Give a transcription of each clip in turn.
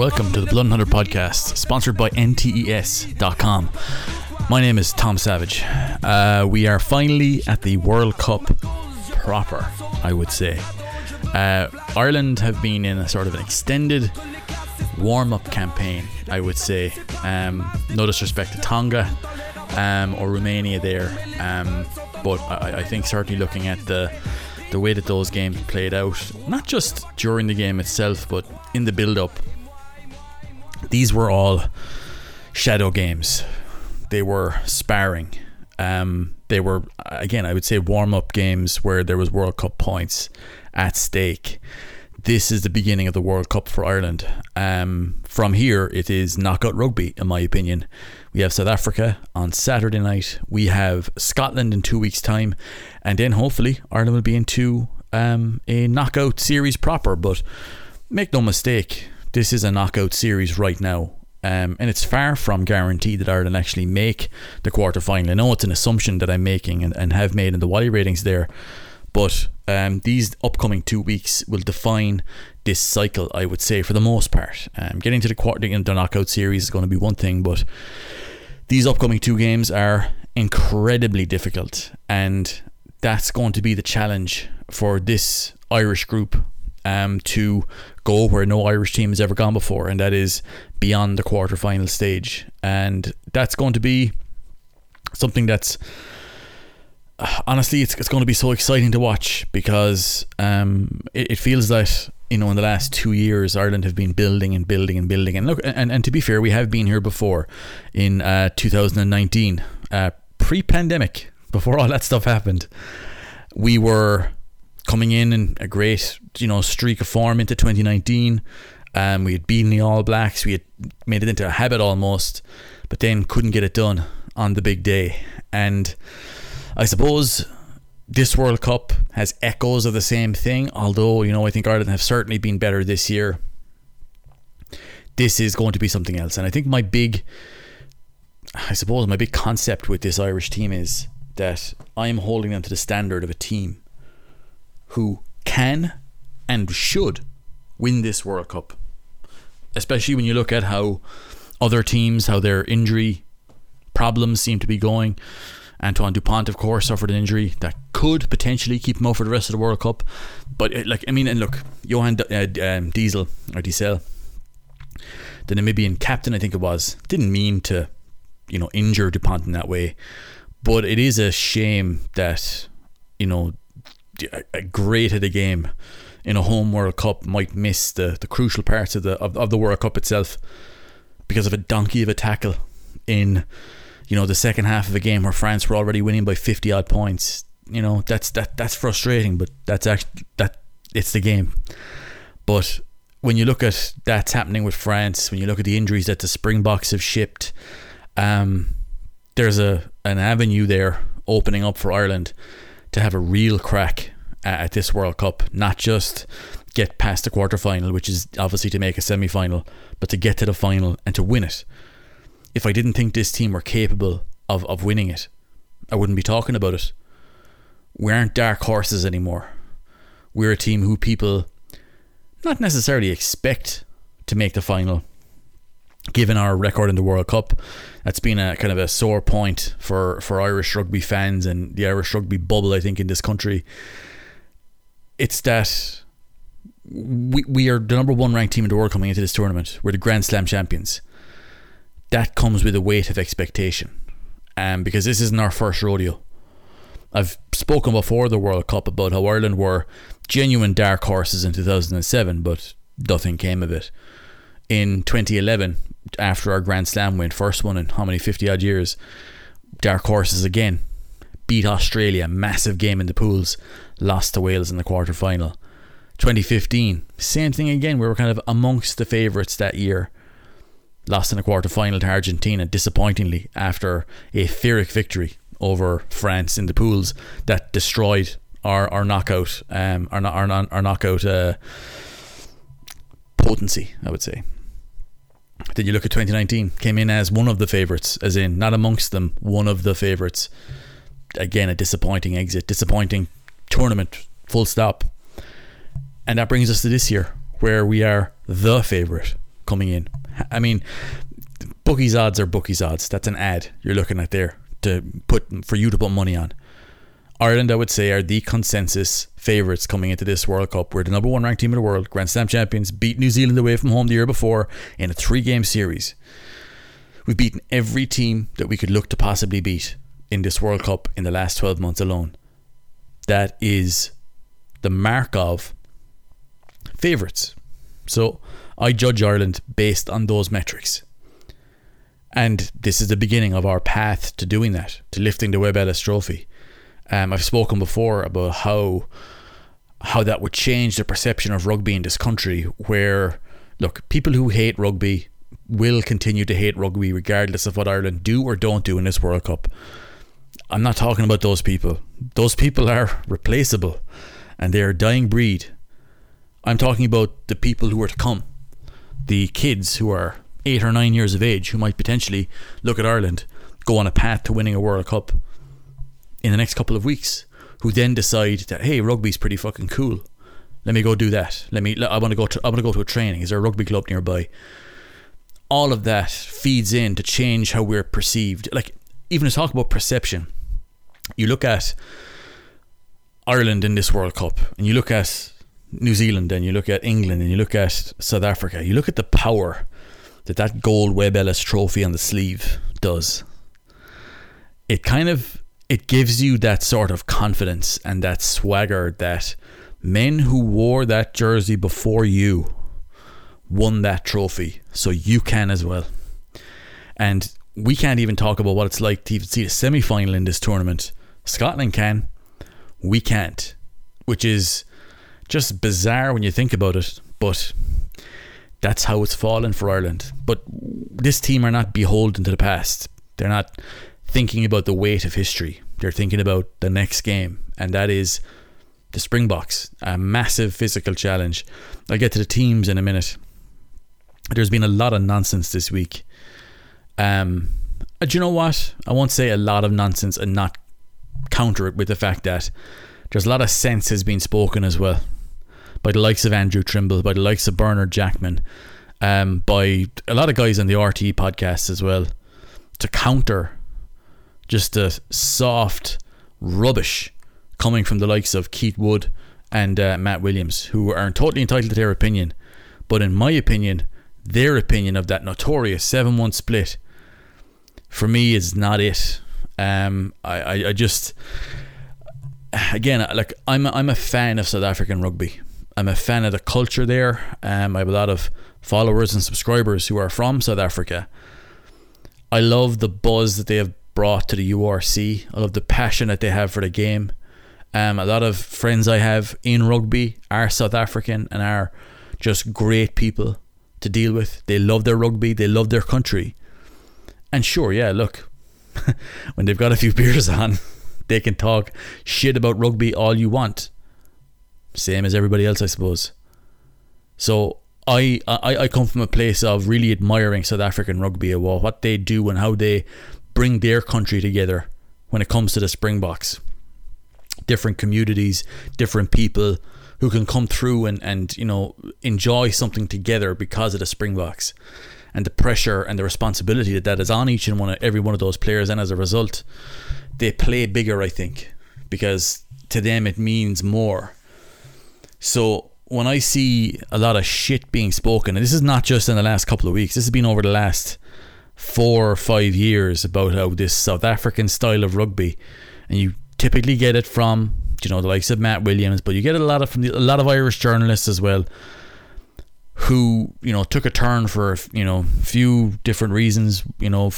Welcome to the Blood and Thunder podcast, sponsored by NTES.com. My name is Tom Savage. We are finally at the World Cup proper, I would say. Ireland have been in a sort of an extended warm-up campaign, I would say. No disrespect to Tonga or Romania there, but I think certainly looking at the way that those games played out, not just during the game itself, but in the build-up, these were all shadow games. They were sparring. They were, again, I would say warm-up games where there was World Cup points at stake. This is the beginning of the World Cup for Ireland. From here, it is knockout rugby, in my opinion. We have South Africa on Saturday night. We have Scotland in 2 weeks' time. And then, hopefully, Ireland will be into a knockout series proper. But make no mistake, this is a knockout series right now. And it's far from guaranteed that Ireland actually make the quarterfinal. I know it's an assumption that I'm making and have made in the Wally ratings there. But these upcoming 2 weeks will define this cycle, I would say, for the most part. Getting to the knockout series is going to be one thing, but these upcoming two games are incredibly difficult, and that's going to be the challenge for this Irish group to go where no Irish team has ever gone before, and that is beyond the quarterfinal stage. And that's going to be something that's honestly, it's going to be so exciting to watch, because it feels that, you know, in the last 2 years Ireland have been building and building and building. And look, and to be fair, we have been here before in 2019, pre-pandemic, before all that stuff happened. We were coming in a great, you know, streak of form into 2019. We had beaten the All Blacks. We had made it into a habit almost, but then couldn't get it done on the big day. And I suppose this World Cup has echoes of the same thing, although, you know, I think Ireland have certainly been better this year. This is going to be something else. And I think my big concept with this Irish team is that I'm holding them to the standard of a team who can and should win this World Cup, especially when you look at how other teams, how their injury problems seem to be going. Antoine Dupont, of course, suffered an injury that could potentially keep him out for the rest of the World Cup. But, Johan Diesel, the Namibian captain, I think it was, didn't mean to, you know, injure Dupont in that way. But it is a shame that, you know, a great at a game in a home World Cup might miss the crucial parts of the World Cup itself because of a donkey of a tackle in, you know, the second half of a game where France were already winning by 50 odd points. You know, that's frustrating, but it's the game. But when you look at that's happening with France, when you look at the injuries that the Springboks have shipped, there's an avenue there opening up for Ireland to have a real crack at this World Cup, not just get past the quarterfinal, which is obviously to make a semi-final, but to get to the final and to win it. If I didn't think this team were capable of winning it, I wouldn't be talking about it. We aren't dark horses anymore. We're a team who people not necessarily expect to make the final, given our record in the World Cup. That's been a kind of a sore point for Irish rugby fans and the Irish rugby bubble, I think, in this country. It's that we are the number one ranked team in the world coming into this tournament. We're the Grand Slam champions. That comes with a weight of expectation, because this isn't our first rodeo. I've spoken before the World Cup about how Ireland were genuine dark horses in 2007, but nothing came of it. In 2011, after our Grand Slam win, first one in how many 50 odd years, dark horses again, beat Australia, massive game in the pools, lost to Wales in the quarterfinal. 2015, same thing again. We were kind of amongst the favourites that year. Lost in a quarterfinal to Argentina, disappointingly, after a Feeric victory over France in the pools that destroyed our knockout, our knockout potency, I would say. Then you look at 2019, came in as one of the favourites, as in not amongst them, one of the favourites. Again, a disappointing exit, disappointing tournament, full stop. And that brings us to this year, where we are the favourite coming in. I mean, bookies odds are bookies odds. That's an ad you're looking at there to put for you to put money on. Ireland, I would say, are the consensus favourites coming into this World Cup. We're the number one ranked team in the world, Grand Slam champions, beat New Zealand away from home the year before in a 3-game series. We've beaten every team that we could look to possibly beat in this World Cup in the last 12 months alone. That is the mark of favourites. So I judge Ireland based on those metrics. And this is the beginning of our path to doing that, to lifting the Webb Ellis Trophy. I've spoken before about how that would change the perception of rugby in this country, where, look, people who hate rugby will continue to hate rugby regardless of what Ireland do or don't do in this World Cup. I'm not talking about those people. Those people are replaceable and they're a dying breed. I'm talking about the people who are to come, the kids who are 8 or 9 years of age who might potentially look at Ireland, go on a path to winning a World Cup in the next couple of weeks, who then decide that, hey, rugby's pretty fucking cool, let me go do that, I want to go to a training, is there a rugby club nearby? All of that feeds in to change how we're perceived. Like, even to talk about perception, you look at Ireland in this World Cup, and you look at New Zealand, and you look at England, and you look at South Africa, you look at the power that gold Webb Ellis Trophy on the sleeve does. It gives you that sort of confidence and that swagger that men who wore that jersey before you won that trophy, so you can as well. And we can't even talk about what it's like to even see the semi-final in this tournament. Scotland can, we can't, which is just bizarre when you think about it, but that's how it's fallen for Ireland. But this team are not beholden to the past. They're not thinking about the weight of history. They're thinking about the next game, and that is the Springboks, a massive physical challenge. I'll get to the teams in a minute. There's been a lot of nonsense this week. Do you know what? I won't say a lot of nonsense and not counter it with the fact that there's a lot of sense has been spoken as well by the likes of Andrew Trimble, by the likes of Bernard Jackman, by a lot of guys on the RT podcast as well, to counter just the soft rubbish coming from the likes of Keith Wood and Matt Williams, who are totally entitled to their opinion. But in my opinion, their opinion of that notorious 7-1 split, for me, is not it. I just, again, like, I'm a fan of South African rugby. I'm a fan of the culture there. I have a lot of followers and subscribers who are from South Africa. I love the buzz that they have brought to the URC. I love the passion that they have for the game. A lot of friends I have in rugby are South African and are just great people to deal with. They love their rugby, they love their country. And sure, yeah, look, when they've got a few beers on, they can talk shit about rugby all you want, same as everybody else, I suppose. So I come from a place of really admiring South African rugby, what they do and how they bring their country together when it comes to the Springboks. Different communities, different people who can come through and you know, enjoy something together because of the Springboks, and the pressure and the responsibility that is on each and every one of those players. And as a result, they play bigger, I think, because to them it means more. So when I see a lot of shit being spoken, and this is not just in the last couple of weeks, this has been over the last 4 or 5 years, about how this South African style of rugby, and you typically get it from, you know, the likes of Matt Williams, but you get a lot of Irish journalists as well, who, you know, took a turn for, you know, a few different reasons, you know,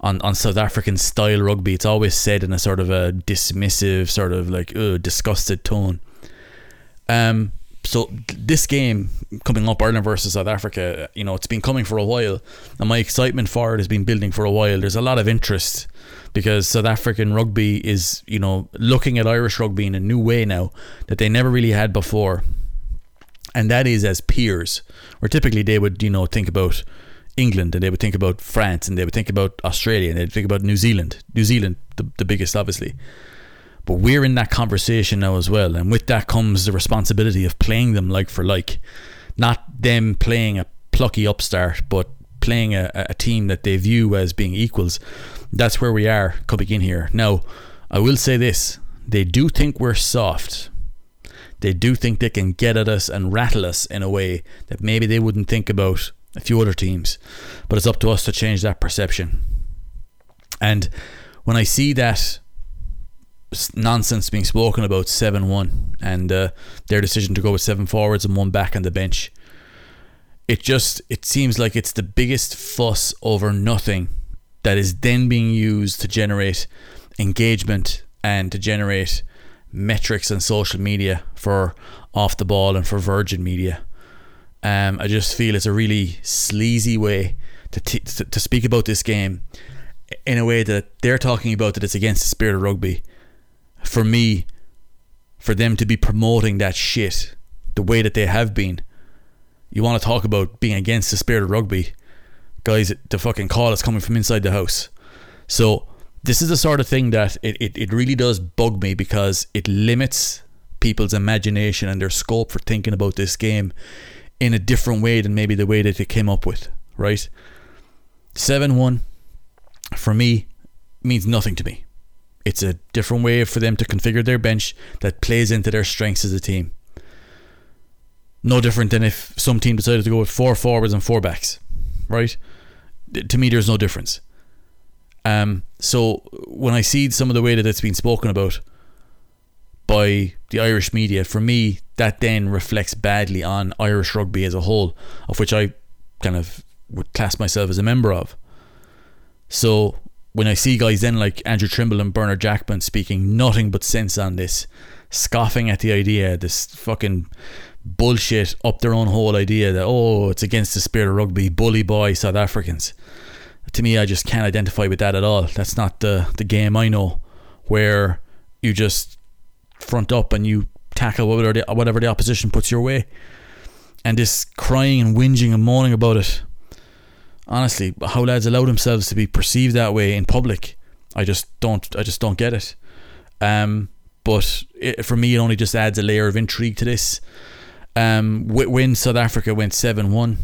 on South African style rugby. It's always said in a sort of a dismissive, sort of like disgusted tone. So this game coming up, Ireland versus South Africa, you know, it's been coming for a while, and my excitement for it has been building for a while. There's a lot of interest because South African rugby is, you know, looking at Irish rugby in a new way now that they never really had before, and that is as peers, where typically they would, you know, think about England, and they would think about France, and they would think about Australia, and they'd think about New Zealand, the biggest obviously. But we're in that conversation now as well, and with that comes the responsibility of playing them like for like, not them playing a plucky upstart, but playing a team that they view as being equals. That's where we are coming in here. Now, I will say this. They do think we're soft. They do think they can get at us and rattle us in a way that maybe they wouldn't think about a few other teams. But it's up to us to change that perception. And when I see that nonsense being spoken about 7-1 and their decision to go with 7 forwards and 1 back on the bench, it seems like it's the biggest fuss over nothing that is then being used to generate engagement and to generate metrics and social media for Off the Ball and for Virgin Media. I just feel it's a really sleazy way to speak about this game in a way that they're talking about that it's against the spirit of rugby. For me, for them to be promoting that shit the way that they have been, you want to talk about being against the spirit of rugby, guys, the fucking call is coming from inside the house. So this is the sort of thing that it really does bug me, because it limits people's imagination and their scope for thinking about this game in a different way than maybe the way that they came up with, right? 7-1 for me means nothing to me. It's a different way for them to configure their bench that plays into their strengths as a team. No different than if some team decided to go with 4 forwards and 4 backs, right? To me, there's no difference. So when I see some of the way that it's been spoken about by the Irish media, for me, that then reflects badly on Irish rugby as a whole, of which I kind of would class myself as a member of. So when I see guys then like Andrew Trimble and Bernard Jackman speaking nothing but sense on this, scoffing at the idea, this fucking bullshit up their own whole idea that, oh, it's against the spirit of rugby, bully boy South Africans. To me, I just can't identify with that at all. That's not the game I know, where you just front up and you tackle whatever the opposition puts your way. And this crying and whinging and moaning about it, honestly, how lads allow themselves to be perceived that way in public, I just don't get it. But for me, it only just adds a layer of intrigue to this. When South Africa went 7-1,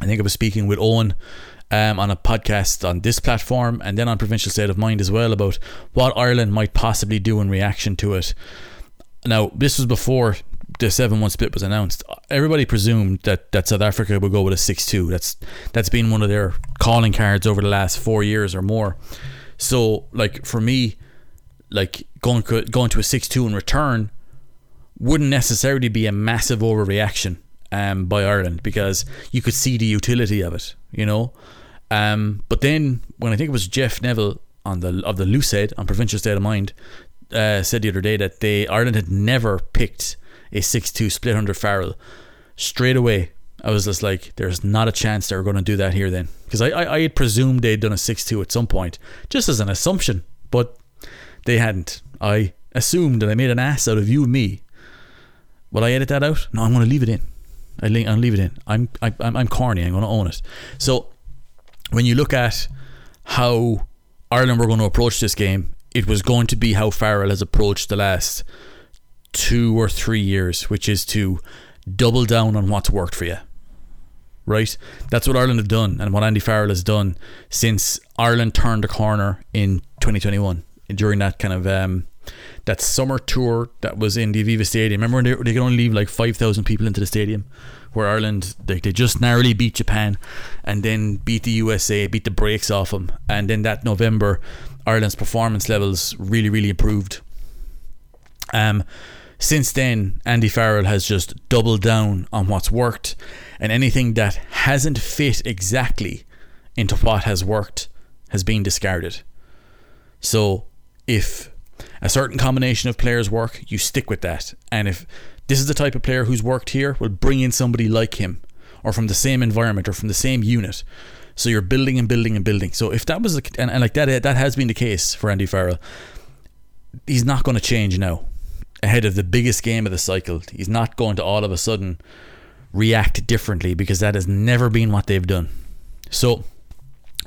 I think I was speaking with Owen on a podcast on this platform and then on Provincial State of Mind as well about what Ireland might possibly do in reaction to it. Now, this was before the 7-1 split was announced. Everybody presumed that South Africa would go with a 6-2. That's been one of their calling cards over the last 4 years or more. So, like, for me, like going to a 6-2 in return wouldn't necessarily be a massive overreaction by Ireland, because you could see the utility of it, you know. But then when I think it was Jeff Neville of the Lucid on Provincial State of Mind said the other day that Ireland had never picked a 6-2 split under Farrell. Straight away I was just like, there's not a chance they were going to do that here then, because I had presumed they'd done a 6-2 at some point just as an assumption, but they hadn't. I assumed, and I made an ass out of you and me. Will I edit that out? No, I'm going to leave it in. I'll leave it in. I'm corny. I'm going to own it. So when you look at how Ireland were going to approach this game, it was going to be how Farrell has approached the last 2 or 3 years, which is to double down on what's worked for you. Right? That's what Ireland have done, and what Andy Farrell has done since Ireland turned the corner in 2021. During that kind of that summer tour that was in the Aviva Stadium, remember when they could only leave like 5,000 people into the stadium, where Ireland they just narrowly beat Japan and then beat the USA, beat the brakes off them, and then that November Ireland's performance levels really, really improved. Since then, Andy Farrell has just doubled down on what's worked, and anything that hasn't fit exactly into what has worked has been discarded. So if a certain combination of players work, you stick with that. And if this is the type of player who's worked here, we'll bring in somebody like him, or from the same environment, or from the same unit. So you're building and building and building. So if that was that has been the case for Andy Farrell, he's not going to change now ahead of the biggest game of the cycle. He's not going to all of a sudden react differently, because that has never been what they've done. So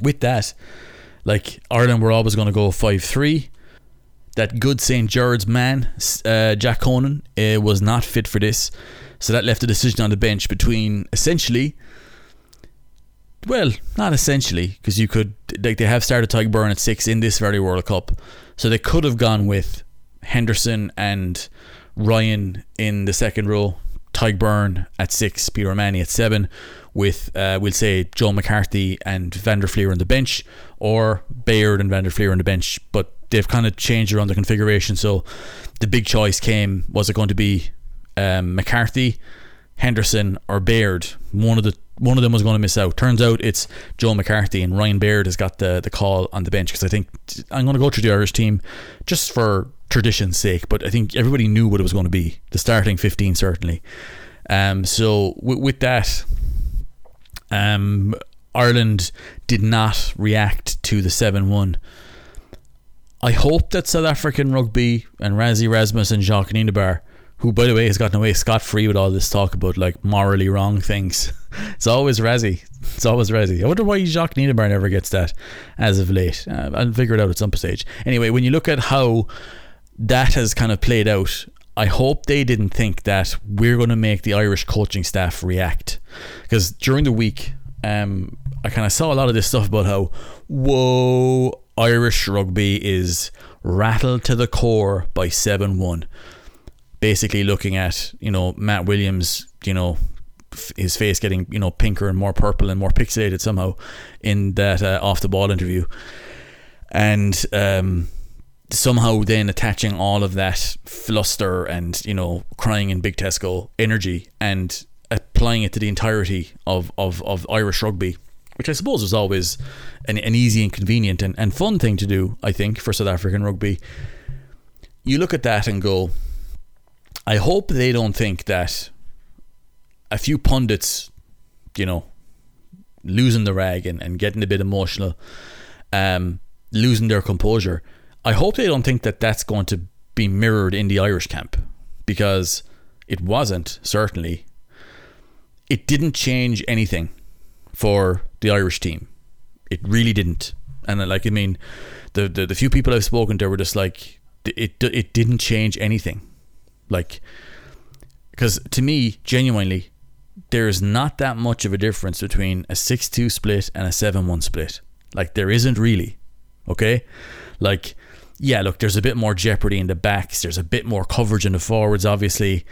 with that, like, Ireland were always going to go 5-3. That good St. Gerard's man, Jack Conan, was not fit for this. So that left a decision on the bench between essentially Well, not essentially, because you could, like, they have started Tadhg Beirne at 6 in this very World Cup, so they could have gone with Henderson and Ryan in the second row, Tadhg Beirne at 6, Peter Manie at 7, with we'll say Joe McCarthy and Van der Fleer on the bench, or Baird and Van der Fleer on the bench. But they've kind of changed around the configuration, so the big choice came, was it going to be McCarthy, Henderson or Baird? One of them was going to miss out. Turns out it's Joe McCarthy, and Ryan Baird has got the call on the bench, because I think I'm going to go through the Irish team just for tradition's sake, but I think everybody knew what it was going to be, the starting 15 certainly. So with that, Ireland did not react to the 7-1. I hope that South African rugby and Rassie Rasmus and Jacques Nienaber, who, by the way, has gotten away scot-free with all this talk about, like, morally wrong things. It's always Rassie. I wonder why Jacques Nienaber never gets that as of late. I'll figure it out at some stage. Anyway, when you look at how that has kind of played out, I hope they didn't think that we're going to make the Irish coaching staff react. Because during the week, I kind of saw a lot of this stuff about how, whoa, Irish rugby is rattled to the core by 7-1. Basically looking at, you know, Matt Williams, you know, his face getting, you know, pinker and more purple and more pixelated somehow in that off the ball interview, and somehow then attaching all of that fluster and, you know, crying in Big Tesco energy and applying it to the entirety of Irish rugby, which I suppose was always an easy and convenient and fun thing to do, I think, for South African rugby. You look at that and go, I hope they don't think that a few pundits, you know, losing the rag and getting a bit emotional, losing their composure, I hope they don't think that that's going to be mirrored in the Irish camp, because it wasn't, certainly. It didn't change anything for the Irish team. It really didn't. And, like, I mean, the few people I've spoken to were just like, it didn't change anything. Like, because to me, genuinely, there is not that much of a difference between a 6-2 split and a 7-1 split. Like, there isn't really, okay? Like, yeah, look, there's a bit more jeopardy in the backs, there's a bit more coverage in the forwards, obviously,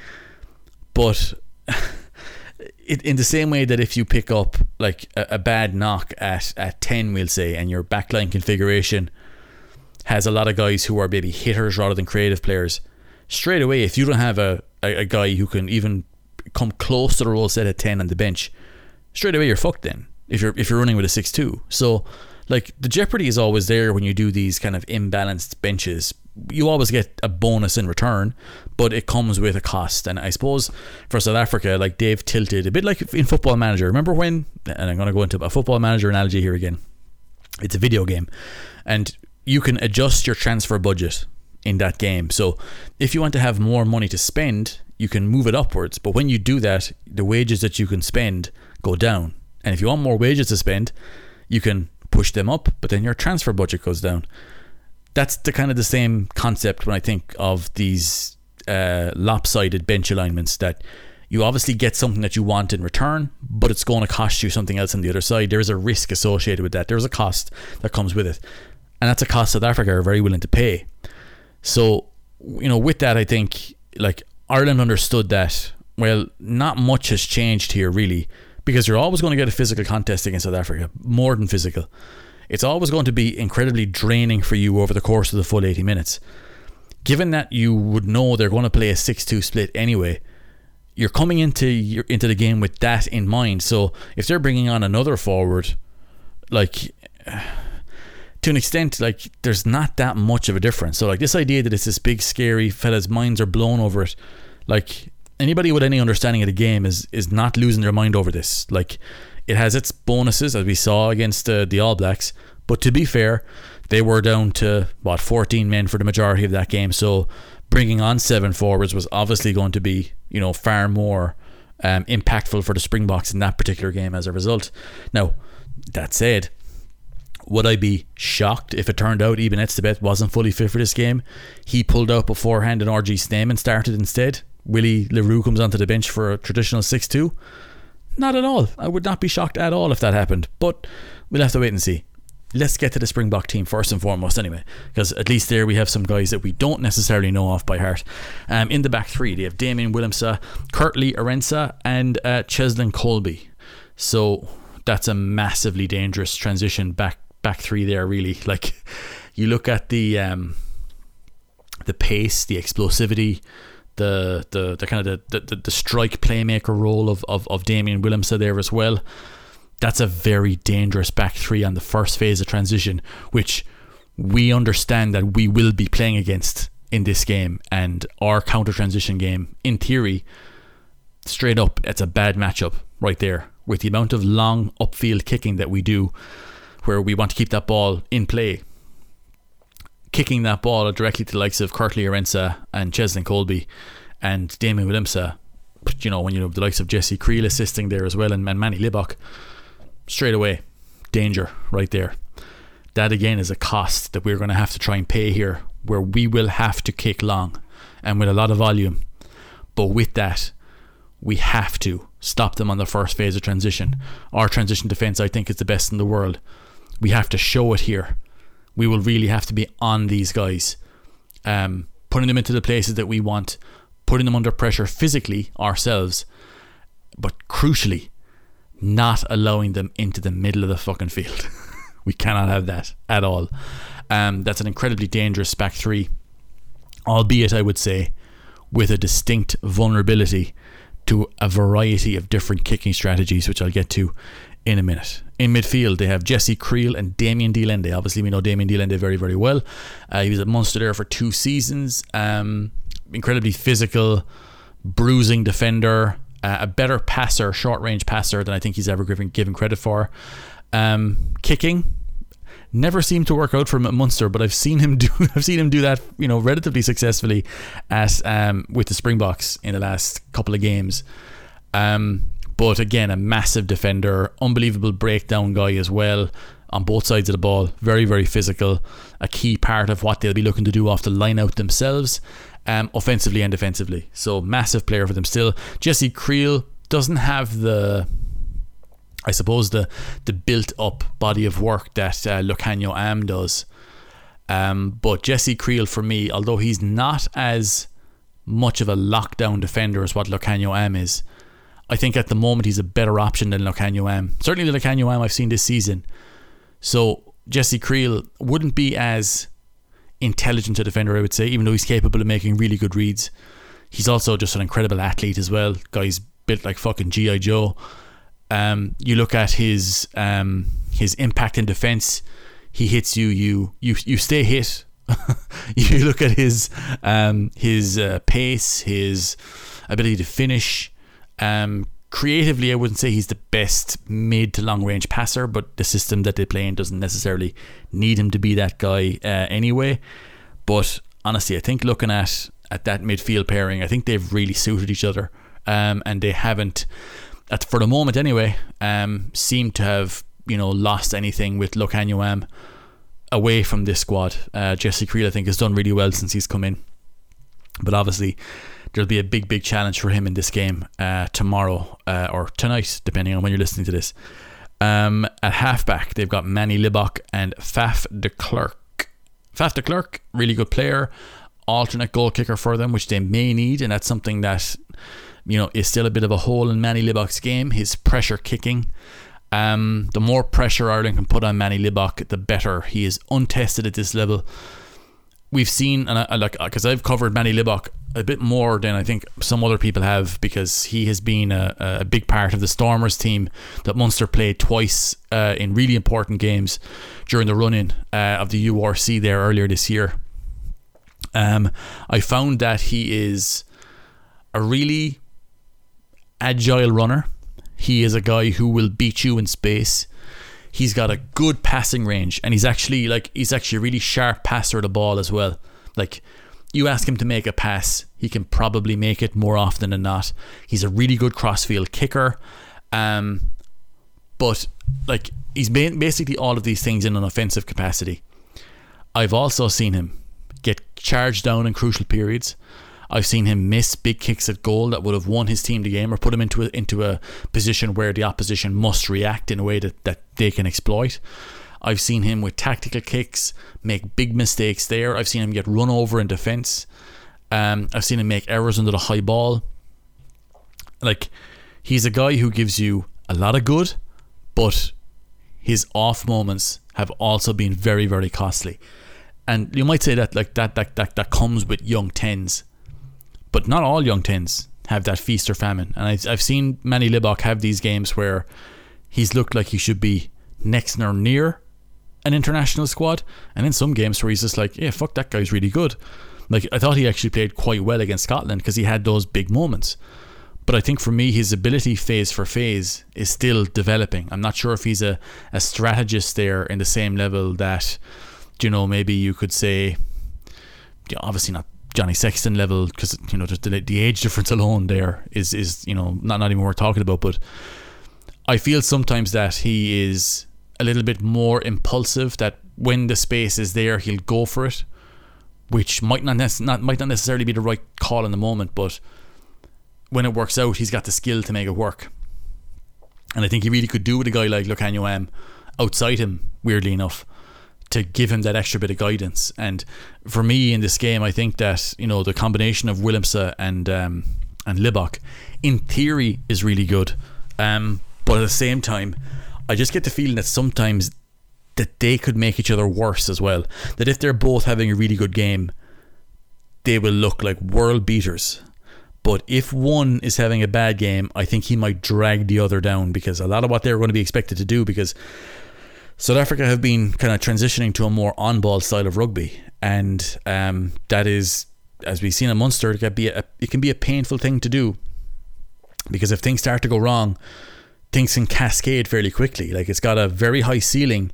but in the same way that if you pick up, like, a bad knock at 10, we'll say, and your backline configuration has a lot of guys who are maybe hitters rather than creative players, straight away, if you don't have a guy who can even come close to the role set at 10 on the bench, straight away you're fucked then, if you're running with a 6-2. So, like, the jeopardy is always there when you do these kind of imbalanced benches. You always get a bonus in return, but it comes with a cost. And I suppose for South Africa, like, they've tilted a bit, like in Football Manager. Remember when, and I'm going to go into a Football Manager analogy here again, it's a video game, and you can adjust your transfer budget in that game. So if you want to have more money to spend, you can move it upwards, but when you do that, the wages that you can spend go down, and if you want more wages to spend, you can push them up, but then your transfer budget goes down. That's the kind of the same concept when I think of these lopsided bench alignments, that you obviously get something that you want in return, but it's going to cost you something else on the other side. There is a risk associated with that, there's a cost that comes with it, and that's a cost South Africa are very willing to pay. So, you know, with that, I think, like, Ireland understood that, well, not much has changed here really, because you're always going to get a physical contest against South Africa, more than physical. It's always going to be incredibly draining for you over the course of the full 80 minutes. Given that you would know they're going to play a 6-2 split anyway, you're coming into the game with that in mind. So if they're bringing on another forward, like, to an extent, like, there's not that much of a difference. So, like, this idea that it's this big scary fella's minds are blown over it, like, anybody with any understanding of the game is not losing their mind over this. Like, it has its bonuses, as we saw against the All Blacks, but to be fair, they were down to 14 men for the majority of that game, so bringing on 7 forwards was obviously going to be, you know, far more impactful for the Springboks in that particular game as a result. Now, that said, would I be shocked if it turned out Eben Etzebeth wasn't fully fit for this game? He pulled out beforehand and RG Snyman started instead. Willie LaRue comes onto the bench for a traditional 6-2. Not at all. I would not be shocked at all if that happened, but we'll have to wait and see. Let's get to the Springbok team first and foremost anyway, because at least there we have some guys that we don't necessarily know off by heart. In the back three they have Damian Willemse, Kurt-Lee Arendse and Cheslin Colby. So that's a massively dangerous transition back three there, really. Like, you look at the pace, the explosivity, the kind of the strike playmaker role of Damian Willemse there as well. That's a very dangerous back three on the first phase of transition, which we understand that we will be playing against in this game, and our counter transition game, in theory, straight up, it's a bad matchup right there. With the amount of long upfield kicking that we do, where we want to keep that ball in play, kicking that ball directly to the likes of Kurt-Lee Arendse and Cheslin Colby and Damian Willemse, you know, when you have the likes of Jesse Kriel assisting there as well, and Manie Libbok, straight away, danger right there. That again is a cost that we're going to have to try and pay here, where we will have to kick long and with a lot of volume. But with that, we have to stop them on the first phase of transition. Our transition defence, I think, is the best in the world. We have to show it here. We will really have to be on these guys, putting them into the places that we want, putting them under pressure physically ourselves, but crucially not allowing them into the middle of the fucking field. We cannot have that at all. That's an incredibly dangerous back three, albeit I would say with a distinct vulnerability to a variety of different kicking strategies, which I'll get to in a minute. In midfield they have Jesse Kriel and Damien Deelende. Obviously we know Damien Deelende very, very well. He was at Munster there for 2 seasons. Incredibly physical, bruising defender, a better passer, short range passer, than I think he's ever given credit for. Kicking never seemed to work out for him at Munster, but I've seen him do that, you know, relatively successfully at with the Springboks in the last couple of games. But again, a massive defender, unbelievable breakdown guy as well on both sides of the ball. Very, very physical, a key part of what they'll be looking to do off the line out themselves, offensively and defensively. So massive player for them still. Jesse Kriel doesn't have the built up body of work that Lukhanyo Am does, but Jesse Kriel, for me, although he's not as much of a lockdown defender as what Lukhanyo Am is, I think at the moment he's a better option than Lukhanyo Am, certainly the Lukhanyo Am I've seen this season. So Jesse Kriel wouldn't be as intelligent a defender, I would say, even though he's capable of making really good reads. He's also just an incredible athlete as well. Guy's built like fucking G.I. Joe. You look at his impact in defence. He hits you stay hit. You look at his pace, his ability to finish. Creatively, I wouldn't say he's the best mid to long range passer, but the system that they play in doesn't necessarily need him to be that guy anyway. But honestly, I think looking at that midfield pairing, I think they've really suited each other, and they haven't, for the moment anyway, seemed to have, you know, lost anything with Lukhanyo Am away from this squad. Jesse Kriel, I think, has done really well since he's come in, but obviously there'll be a big, big challenge for him in this game tomorrow or tonight, depending on when you're listening to this. At halfback, they've got Manie Libbok and Faf de Klerk. Faf de Klerk, really good player, alternate goal kicker for them, which they may need, and that's something that, you know, is still a bit of a hole in Manie Libbok's game, his pressure kicking. The more pressure Ireland can put on Manie Libbok, the better. He is untested at this level. We've seen, and I like, because I've covered Manie Libbok a bit more than I think some other people have, because he has been a big part of the Stormers team that Munster played twice in really important games during the run-in of the URC there earlier this year. I found that he is a really agile runner. He is a guy who will beat you in space. He's got a good passing range, and he's actually a really sharp passer of the ball as well. Like, you ask him to make a pass, he can probably make it more often than not. He's a really good crossfield kicker, but like, he's basically all of these things in an offensive capacity. I've also seen him get charged down in crucial periods. I've seen him miss big kicks at goal that would have won his team the game or put him into a position where the opposition must react in a way that they can exploit. I've seen him with tactical kicks make big mistakes there. I've seen him get run over in defence. I've seen him make errors under the high ball. Like, he's a guy who gives you a lot of good, but his off moments have also been very, very costly. And you might say that like that comes with young tens, but not all young tens have that feast or famine. And I've seen Manie Libbok have these games where he's looked like he should be next or near an international squad, and in some games where he's just like, yeah, fuck, that guy's really good. Like, I thought he actually played quite well against Scotland because he had those big moments. But I think for me, his ability phase for phase is still developing. I'm not sure if he's a strategist there in the same level that, you know, maybe you could say, you know, obviously not Johnny Sexton level, because, you know, just the age difference alone there is you know, not even worth talking about. But I feel sometimes that he is a little bit more impulsive, that when the space is there, he'll go for it, which might not necessarily be the right call in the moment, but when it works out, he's got the skill to make it work. And I think he really could do with a guy like Lukhanyo Am outside him, weirdly enough, to give him that extra bit of guidance. And for me in this game, I think that, you know, the combination of Willemse and Libbok in theory is really good, but at the same time I just get the feeling that sometimes that they could make each other worse as well, that if they're both having a really good game, they will look like world beaters. But if one is having a bad game, I think he might drag the other down, because a lot of what they're going to be expected to do, because South Africa have been kind of transitioning to a more on-ball style of rugby, and that is, as we've seen in Munster, it can be a painful thing to do, because if things start to go wrong, things can cascade fairly quickly. Like, it's got a very high ceiling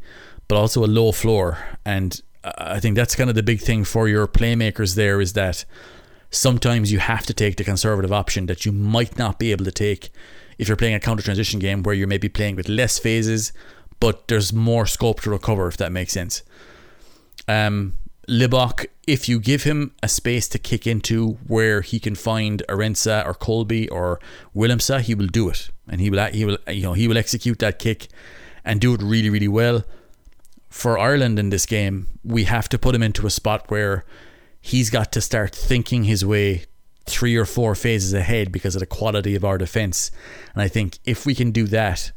but also a low floor, and I think that's kind of the big thing for your playmakers there, is that sometimes you have to take the conservative option that you might not be able to take if you're playing a counter transition game where you're maybe playing with less phases, but there's more scope to recover, if that makes sense. Libbok, if you give him a space to kick into where he can find Arendse or Colby or Willemse, he will do it, and he will execute that kick and do it really, really well. For Ireland in this game, we have to put him into a spot where he's got to start thinking his way three or four phases ahead because of the quality of our defence. And I think if we can do that,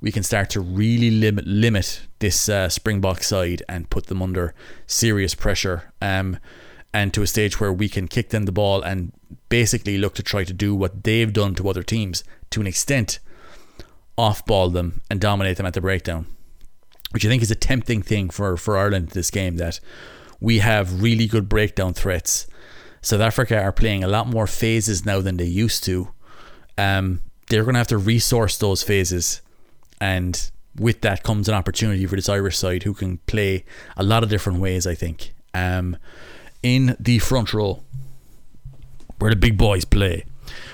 we can start to really limit this Springbok side and put them under serious pressure, and to a stage where we can kick them the ball and basically look to try to do what they've done to other teams to an extent, off-ball them and dominate them at the breakdown, which I think is a tempting thing for Ireland this game, that we have really good breakdown threats. South Africa are playing a lot more phases now than they used to. They're going to have to resource those phases, and with that comes an opportunity for this Irish side who can play a lot of different ways, I think. In the front row, where the big boys play,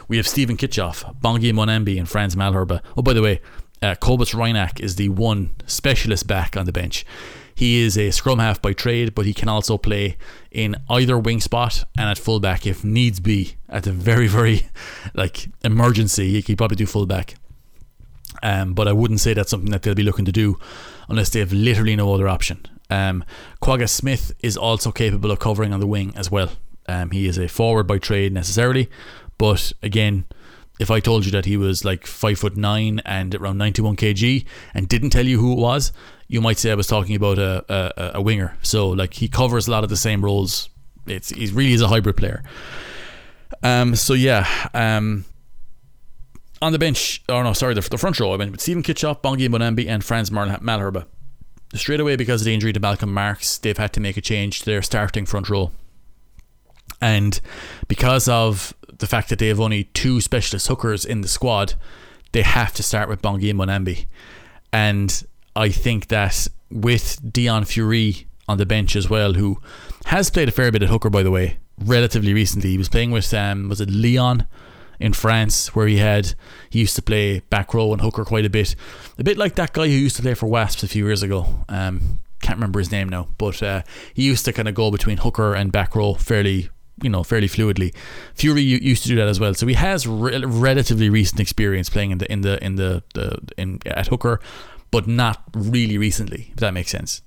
we have Stephen Kitshoff, Bongi Monambi and Frans Malherbe. Oh, by the way, Cobus Reinach is the one specialist back on the bench. He is a scrum half by trade, but he can also play in either wing spot and at fullback if needs be. At a very, very emergency, he could probably do fullback. But I wouldn't say that's something that they'll be looking to do unless they have literally no other option. Kwagga Smith is also capable of covering on the wing as well. He is a forward by trade necessarily, but again, if I told you that he was 5'9" and around 91 kg and didn't tell you who it was, you might say I was talking about a winger. So he covers a lot of the same roles. He really is a hybrid player. On the bench, the front row, I mean, with Stephen Kitshoff, Bongi Monambi and Frans Malherbe. Straight away, because of the injury to Malcolm Marks, they've had to make a change to their starting front row. And because of the fact that they have only two specialist hookers in the squad, they have to start with Bongi Monambi. And I think that with Deon Fourie on the bench as well, who has played a fair bit at hooker, by the way, relatively recently. He was playing with, was it Lyon? In France, where he used to play back row and hooker quite a bit like that guy who used to play for Wasps a few years ago. Can't remember his name now, but he used to kind of go between hooker and back row fairly you know, fairly fluidly. Fourie used to do that as well, so he has relatively recent experience playing at hooker, but not really recently, if that makes sense.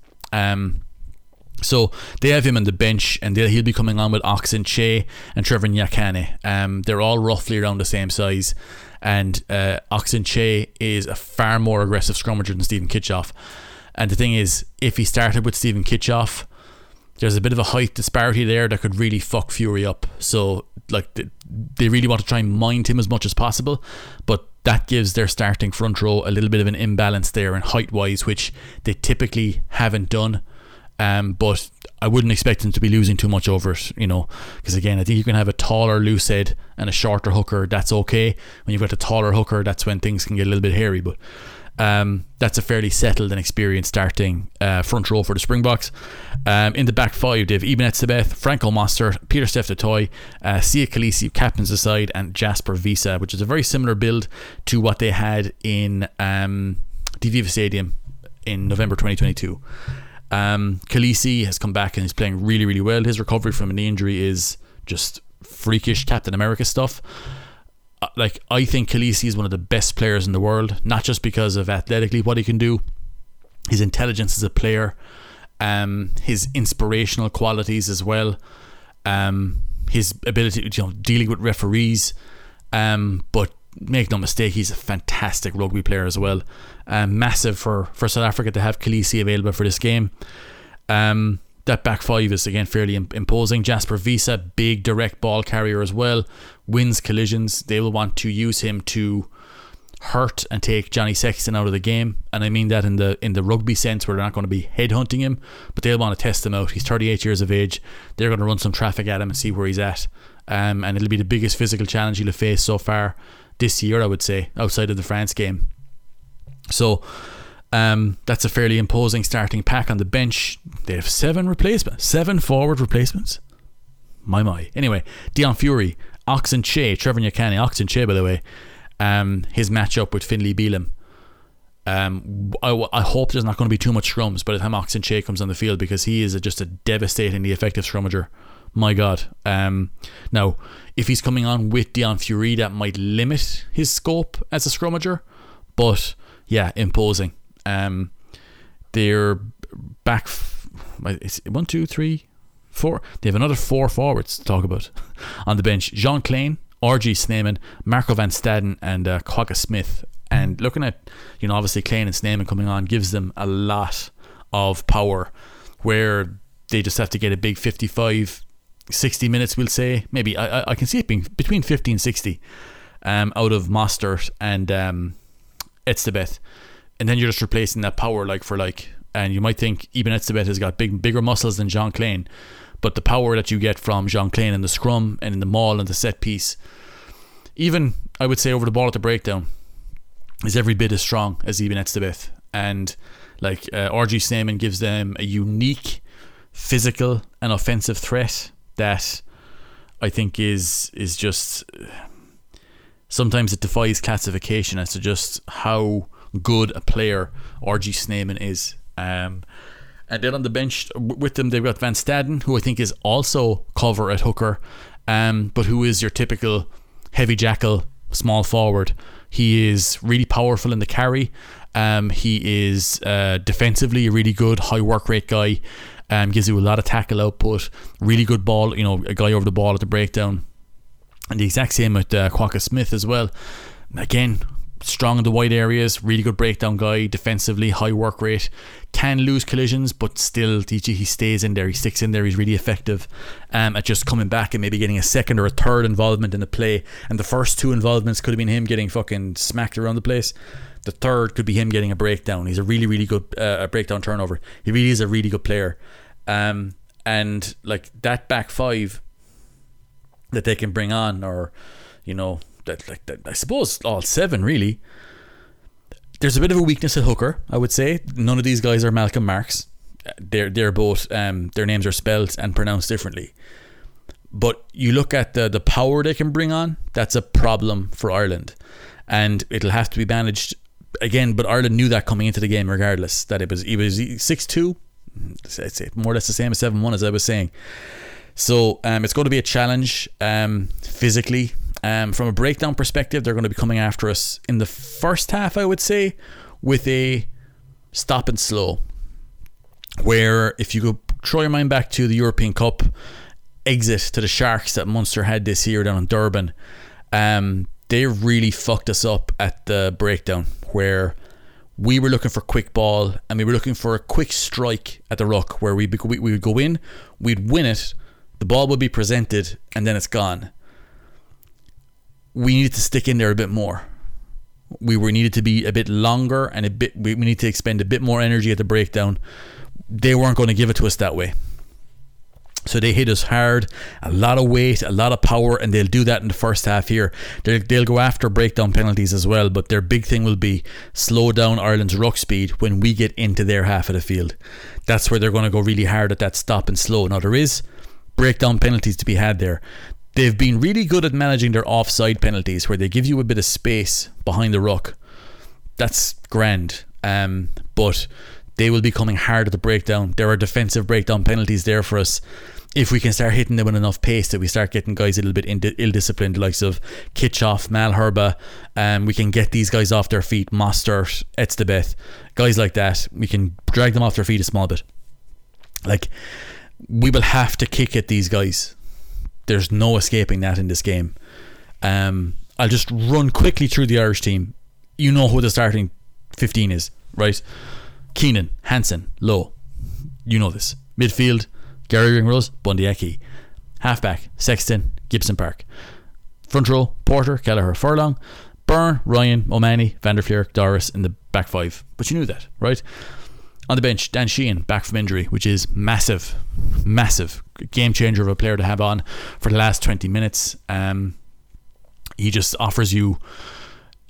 So they have him on the bench, and he'll be coming on with Ox Nché and Trevor Nyakane. They're all roughly around the same size, and Ox Nché is a far more aggressive scrummager than Stephen Kitshoff. And the thing is, if he started with Stephen Kitshoff, there's a bit of a height disparity there that could really fuck Fourie up. So like they really want to try and mind him as much as possible, but that gives their starting front row a little bit of an imbalance there in height-wise, which they typically haven't done. But I wouldn't expect them to be losing too much over it, you know, because again, I think you can have a taller loose head and a shorter hooker, that's okay. When you've got a taller hooker, that's when things can get a little bit hairy. But that's a fairly settled and experienced starting front row for the Springboks. In the back five, they have Eben Etzebeth, Franco Moster, Peter Steph-Totoy, Sia Khaleesi captains the side, and Jasper Visa, which is a very similar build to what they had in the Viva Stadium in November 2022. Khaleesi has come back and is playing really, really well. His recovery from a knee injury is just freakish Captain America stuff. Like, I think Khaleesi is one of the best players in the world, not just because of athletically what he can do, his intelligence as a player, his inspirational qualities as well, his ability to, you know, dealing with referees, but make no mistake, he's a fantastic rugby player as well. Massive for South Africa to have Khaleesi available for this game. That back five is again fairly imposing. Jasper Visa, big direct ball carrier as well, wins collisions. They will want to use him to hurt and take Johnny Sexton out of the game, and I mean that in the rugby sense, where they're not going to be headhunting him, but they'll want to test him out. He's 38 years of age. They're going to run some traffic at him and see where he's at, and it'll be the biggest physical challenge he'll have faced so far this year, I would say, outside of the France game. So that's a fairly imposing starting pack. On the bench, they have seven forward replacements. My. Anyway, Deon Fourie, Ox Nché, Trevor Nyakane, Ox Nché, by the way, his matchup with Finlay Beelam. I hope there's not going to be too much scrums by the time Ox Nché comes on the field, because he is just a devastatingly effective scrummager. My God. Now, if he's coming on with Deon Fourie, that might limit his scope as a scrummager, but yeah, imposing. They're back. It's 1, 2, 3, 4. They have another four forwards to talk about on the bench: Jean Kleyn, RG Snyman, Marco van Staden, and Kwagga Smith. And looking at, you know, obviously Kleyn and Snyman coming on gives them a lot of power, where they just have to get a big 55, 60 minutes, we'll say. Maybe I can see it being between 50 and 60 out of Moster and Etzebeth. And then you're just replacing that power like for like. And you might think Eben Etzebeth has got bigger muscles than Jean Kleyn, but the power that you get from Jean Kleyn in the scrum and in the maul and the set piece, even I would say over the ball at the breakdown, is every bit as strong as Eben Etzebeth. And like RG Snyman gives them a unique physical and offensive threat that I think is just, sometimes it defies classification as to just how good a player RG Snyman is. And then on the bench with them, they've got van Staden, who I think is also cover at hooker, but who is your typical heavy jackal small forward. He is really powerful in the carry. He is defensively a really good high work rate guy. Gives you a lot of tackle output, really good ball, you know, a guy over the ball at the breakdown. And the exact same with Kwagga Smith as well. Again, strong in the wide areas, really good breakdown guy, defensively high work rate, can lose collisions, but still he stays in there, he sticks in there, he's really effective at just coming back and maybe getting a second or a third involvement in the play. And the first two involvements could have been him getting fucking smacked around the place. The third could be him getting a breakdown. He's a really, really good breakdown turnover. He really is a really good player. And like that back five that they can bring on, or you know, that I suppose all seven really. There's a bit of a weakness at hooker, I would say. None of these guys are Malcolm Marx. They're both their names are spelled and pronounced differently. But you look at the power they can bring on, that's a problem for Ireland, and it'll have to be managed again. But Ireland knew that coming into the game, regardless, that it was 6-2, it's more or less the same as 7-1, as I was saying. So it's going to be a challenge physically. From a breakdown perspective, they're going to be coming after us in the first half, I would say, with a stop and slow, where if you go throw your mind back to the European Cup exit to the Sharks that Munster had this year down in Durban, they really fucked us up at the breakdown, where we were looking for quick ball and we were looking for a quick strike at the ruck, where we would go in, we'd win it, the ball would be presented, and then it's gone. We needed to stick in there a bit more. We needed to be a bit longer, and we need to expend a bit more energy at the breakdown. They weren't going to give it to us that way. So they hit us hard, a lot of weight, a lot of power, and they'll do that in the first half here. They'll go after breakdown penalties as well, but their big thing will be slow down Ireland's ruck speed when we get into their half of the field. That's where they're going to go really hard at that stop and slow. Now, there is breakdown penalties to be had there. They've been really good at managing their offside penalties, where they give you a bit of space behind the ruck. That's grand, but they will be coming hard at the breakdown. There are defensive breakdown penalties there for us. If we can start hitting them with enough pace that we start getting guys a little bit ill-disciplined, the likes of Kitshoff, Malherba, we can get these guys off their feet, Munster, Etzebeth, guys like that. We can drag them off their feet a small bit. Like, we will have to kick at these guys. There's no escaping that in this game. I'll just run quickly through the Irish team. You know who the starting 15 is, right? Keenan, Hansen, Lowe. You know this. Midfield, Gary Ringrose, Bundyaki. Halfback, Sexton, Gibson Park. Front row, Porter, Kelleher, Furlong, Byrne, Ryan, O'Mahony, Van der Fleer, Doris in the back five. But you knew that, right? On the bench, Dan Sheehan, back from injury, which is massive, massive. Game changer of a player to have on for the last 20 minutes. He just offers you,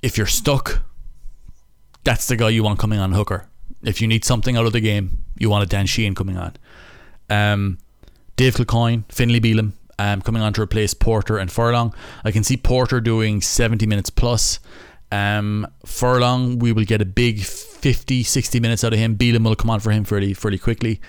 if you're stuck, that's the guy you want coming on hooker. If you need something out of the game, you want a Dan Sheehan coming on. Dave Kilcoyne, Finlay Beelam, coming on to replace Porter and Furlong. I can see Porter doing 70 minutes plus. Furlong, we will get a big 50-60 minutes out of him. Beelam will come on for him fairly quickly.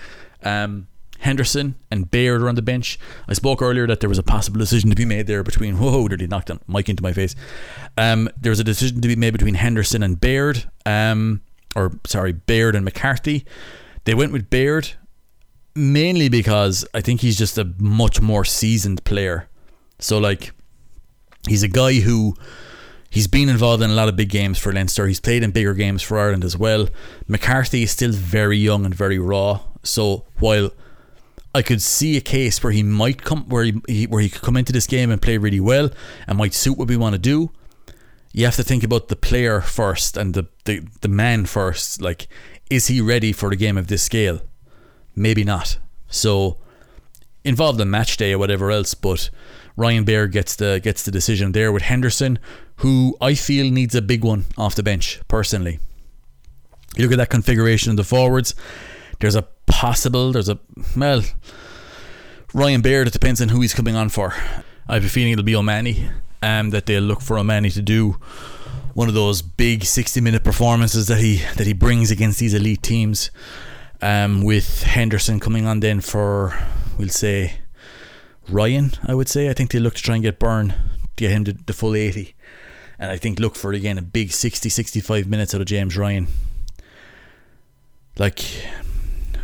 Henderson and Baird are on the bench. I spoke earlier that there was a possible decision to be made there between there was a decision to be made between Henderson and Baird, Baird and McCarthy. They went with Baird mainly because I think he's just a much more seasoned player. So like, he's a guy who, he's been involved in a lot of big games for Leinster. He's played in bigger games for Ireland as well. McCarthy is still very young and very raw. So while I could see a case where he might come, where he could come into this game and play really well and might suit what we want to do, you have to think about the player first and the man first. Like, is he ready for a game of this scale? Maybe not. So involved in match day or whatever else, but Ryan Baird gets the decision there with Henderson, who I feel needs a big one off the bench, personally. You look at that configuration of the forwards, Ryan Baird, it depends on who he's coming on for. I have a feeling it'll be O'Mahony, that they'll look for O'Mahony to do one of those big 60-minute performances that he brings against these elite teams, with Henderson coming on then for, we'll say, Ryan, I would say. I think they look to try and get Byrne, get him to the full 80, and I think look for again a big 60-65 minutes out of James Ryan. Like,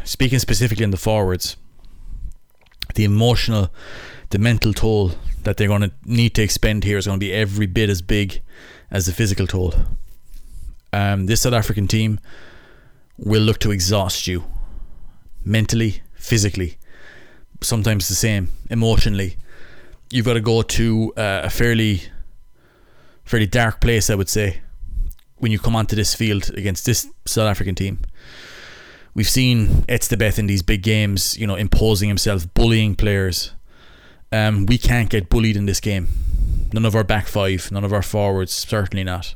speaking specifically in the forwards, the emotional, the mental toll that they're going to need to expend here is going to be every bit as big as the physical toll. This South African team will look to exhaust you mentally, physically, sometimes the same emotionally. You've got to go to a fairly dark place, I would say, when you come onto this field against this South African team. We've seen Etzebeth in these big games, you know, imposing himself, bullying players. We can't get bullied in this game. None of our back five, none of our forwards, certainly not.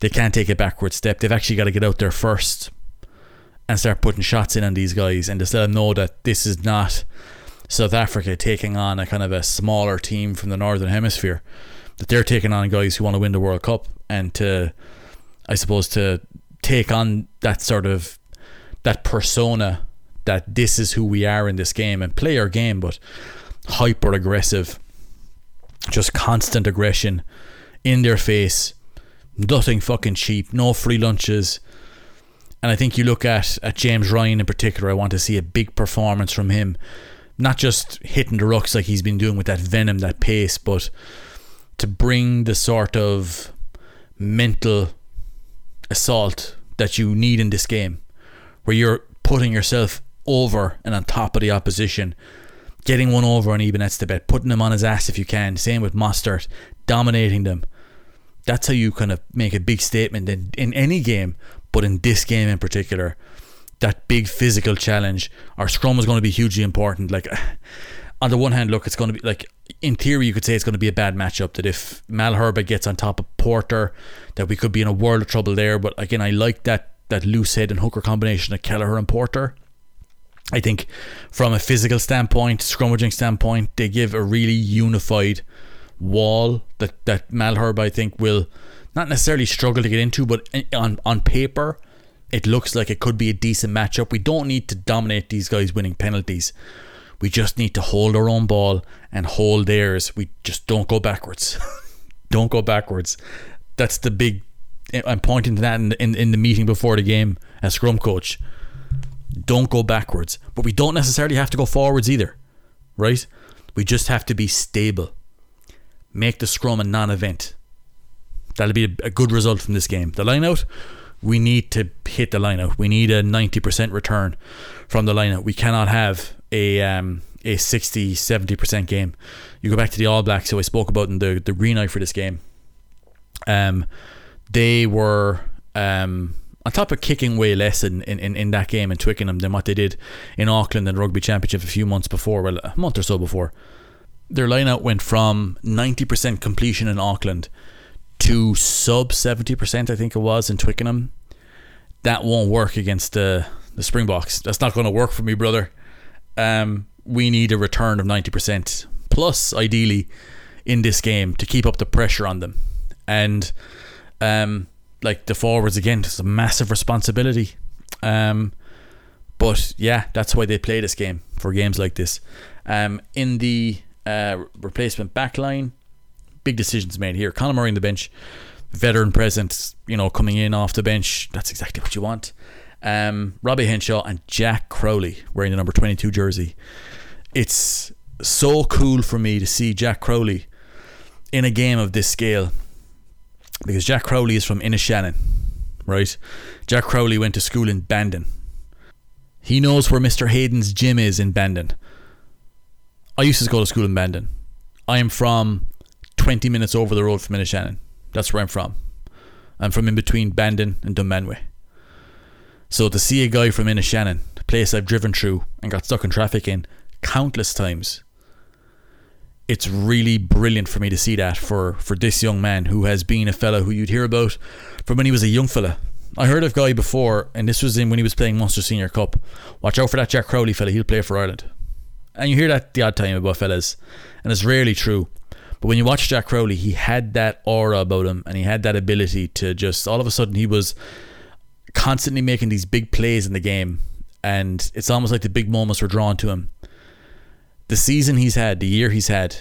They can't take a backward step. They've actually got to get out there first and start putting shots in on these guys, and just let them know that this is not South Africa taking on a kind of a smaller team from the Northern Hemisphere, that they're taking on guys who want to win the World Cup, and to take on that persona that this is who we are in this game and play our game, but hyper aggressive, just constant aggression in their face, nothing fucking cheap, no free lunches. And I think you look at James Ryan in particular, I want to see a big performance from him, not just hitting the rucks like he's been doing with that venom, that pace, but to bring the sort of mental assault that you need in this game, where you're putting yourself over and on top of the opposition, getting one over on Eben Etzebeth, putting him on his ass if you can, same with Munster, dominating them. That's how you kind of make a big statement in any game, but in this game in particular, that big physical challenge. Our scrum is going to be hugely important. Like, on the one hand, look, it's going to be like, in theory, you could say it's going to be a bad matchup, that if Malherbe gets on top of Porter, that we could be in a world of trouble there. But again, I like that loose head and hooker combination of Kelleher and Porter. I think from a physical standpoint, scrummaging standpoint, they give a really unified wall that Malherbe, I think, will not necessarily struggle to get into, but on paper it looks like it could be a decent matchup. We don't need to dominate these guys winning penalties. We just need to hold our own ball and hold theirs. We just don't go backwards. Don't go backwards. That's the big, I'm pointing to that in the meeting before the game as scrum coach. Don't go backwards, but we don't necessarily have to go forwards either, right? We just have to be stable. Make the scrum a non-event. That'll be a good result from this game. The line-out, we need to hit the line-out. We need a 90% return from the line-out. We cannot have a 60-70% game. You go back to the All Blacks, who I spoke about in the green eye for this game. They were on top of kicking way less in that game in Twickenham than what they did in Auckland and Rugby Championship a month or so before. Their line-out went from 90% completion in Auckland to sub 70%, I think it was, in Twickenham. That won't work against the Springboks. That's not going to work for me, brother. We need a return of 90%, plus, ideally, in this game, to keep up the pressure on them. And like the forwards, again, it's a massive responsibility. But yeah, that's why they play this game, for games like this. In the replacement backline, big decisions made here. Conor Murray on the bench, veteran presence, coming in off the bench. That's exactly what you want. Robbie Henshaw and Jack Crowley wearing the number 22 jersey. It's so cool for me to see Jack Crowley in a game of this scale, because Jack Crowley is from Inishannon, right? Jack Crowley went to school in Bandon. He knows where Mr. Hayden's gym is in Bandon. I used to go to school in Bandon. I am from 20 minutes over the road from Inishannon. That's where I'm from. I'm from in between Bandon and Dunmanway. So to see a guy from Inishannon, the place I've driven through and got stuck in traffic in countless times, it's really brilliant for me to see that for this young man, who has been a fella who you'd hear about from when he was a young fella. I heard of guy before, and this was when he was playing Munster Senior Cup. Watch out for that Jack Crowley fella, he'll play for Ireland. And you hear that the odd time about fellas, and it's rarely true. But when you watch Jack Crowley, he had that aura about him, and he had that ability to just, all of a sudden, he was constantly making these big plays in the game, and it's almost like the big moments were drawn to him. The season he's had, the year he's had,